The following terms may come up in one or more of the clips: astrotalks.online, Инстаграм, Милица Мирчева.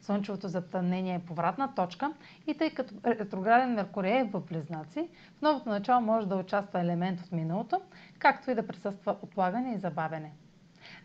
Слънчевото затъмнение е повратна точка и тъй като ретрограден Меркурий е в Близнаци, в новото начало може да участва елемент от миналото, както и да присъства отлагане и забавяне.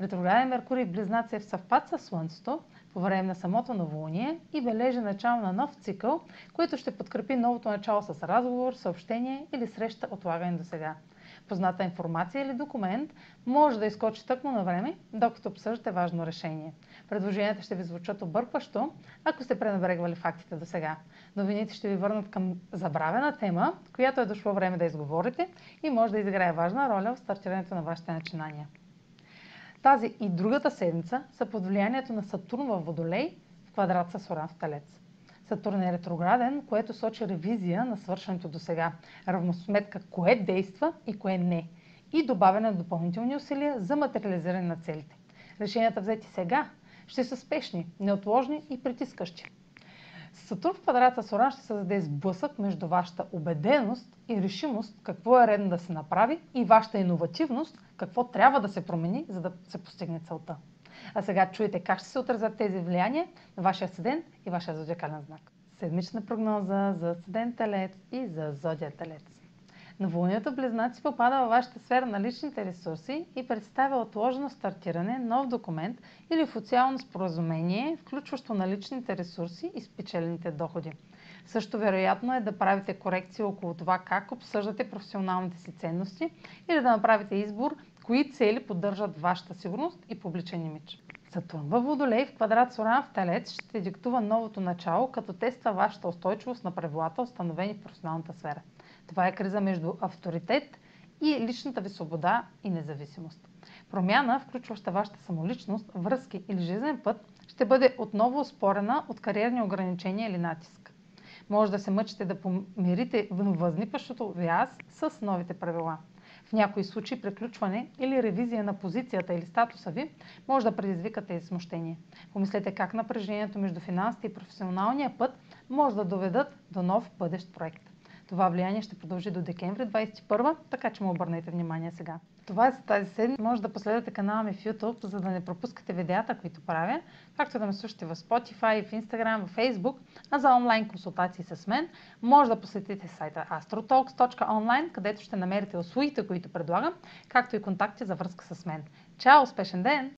Ретрограден Меркурий в Близнаци е в съвпад със Слънцето по време на самото новолуние и бележи начало на нов цикъл, който ще подкрепи новото начало с разговор, съобщение или среща, отлагане до сега. Позната информация или документ може да изкочи тъкмо на време, докато обсъждате важно решение. Предложенията ще ви звучат объркващо, ако сте пренебрегвали фактите до сега. Новините ще ви върнат към забравена тема, която е дошло време да изговорите и може да изиграе важна роля в стартирането на вашите начинания. Тази и другата седмица са под влиянието на Сатурн във Водолей в квадрат с Уран в Телец. Сатурн е ретрограден, което сочи ревизия на свършеното до сега, равносметка кое действа и кое не, и добавяне на допълнителни усилия за материализиране на целите. Решенията взети сега ще са спешни, неотложни и притискащи. Сатурн в квадрата с Уран ще създаде сблъсък между вашата убеденост и решимост какво е редно да се направи и вашата иновативност какво трябва да се промени, за да се постигне целта. А сега чуете как ще се отразят тези влияния на вашия асцендент и вашия зодиакален знак. Седмична прогноза за асцендент Телец и за зодия Телец. Новолунието в Близнаци попада във вашата сфера на личните ресурси и представя отложено стартиране, нов документ или официално споразумение, включващо наличните ресурси и спечелените доходи. Също вероятно е да правите корекции около това как обсъждате професионалните си ценности или да направите избор кои цели поддържат вашата сигурност и публичен имидж. Сатурн във Водолей в квадрат с Уран в Телец ще диктува новото начало, като тества вашата устойчивост на правилата, установени в професионалната сфера. Това е криза между авторитет и личната ви свобода и независимост. Промяна, включваща вашата самоличност, връзки или жизнен път, ще бъде отново оспорена от кариерни ограничения или натиск. Може да се мъчите да помирите възникващото ви аз с новите правила. В някои случаи приключване или ревизия на позицията или статуса ви може да предизвикате и смущение. Помислете как напрежението между финансите и професионалния път може да доведат до нов бъдещ проект. Това влияние ще продължи до декември 2021, така че му обърнете внимание сега. Това е за тази седмица. Може да последвате канала ми в YouTube, за да не пропускате видеята, които правя, както да ме слушате в Spotify, в Instagram, в Facebook, а за онлайн консултации с мен може да посетите сайта astrotalks.online, където ще намерите услугите, които предлагам, както и контакти за връзка с мен. Чао! Успешен ден!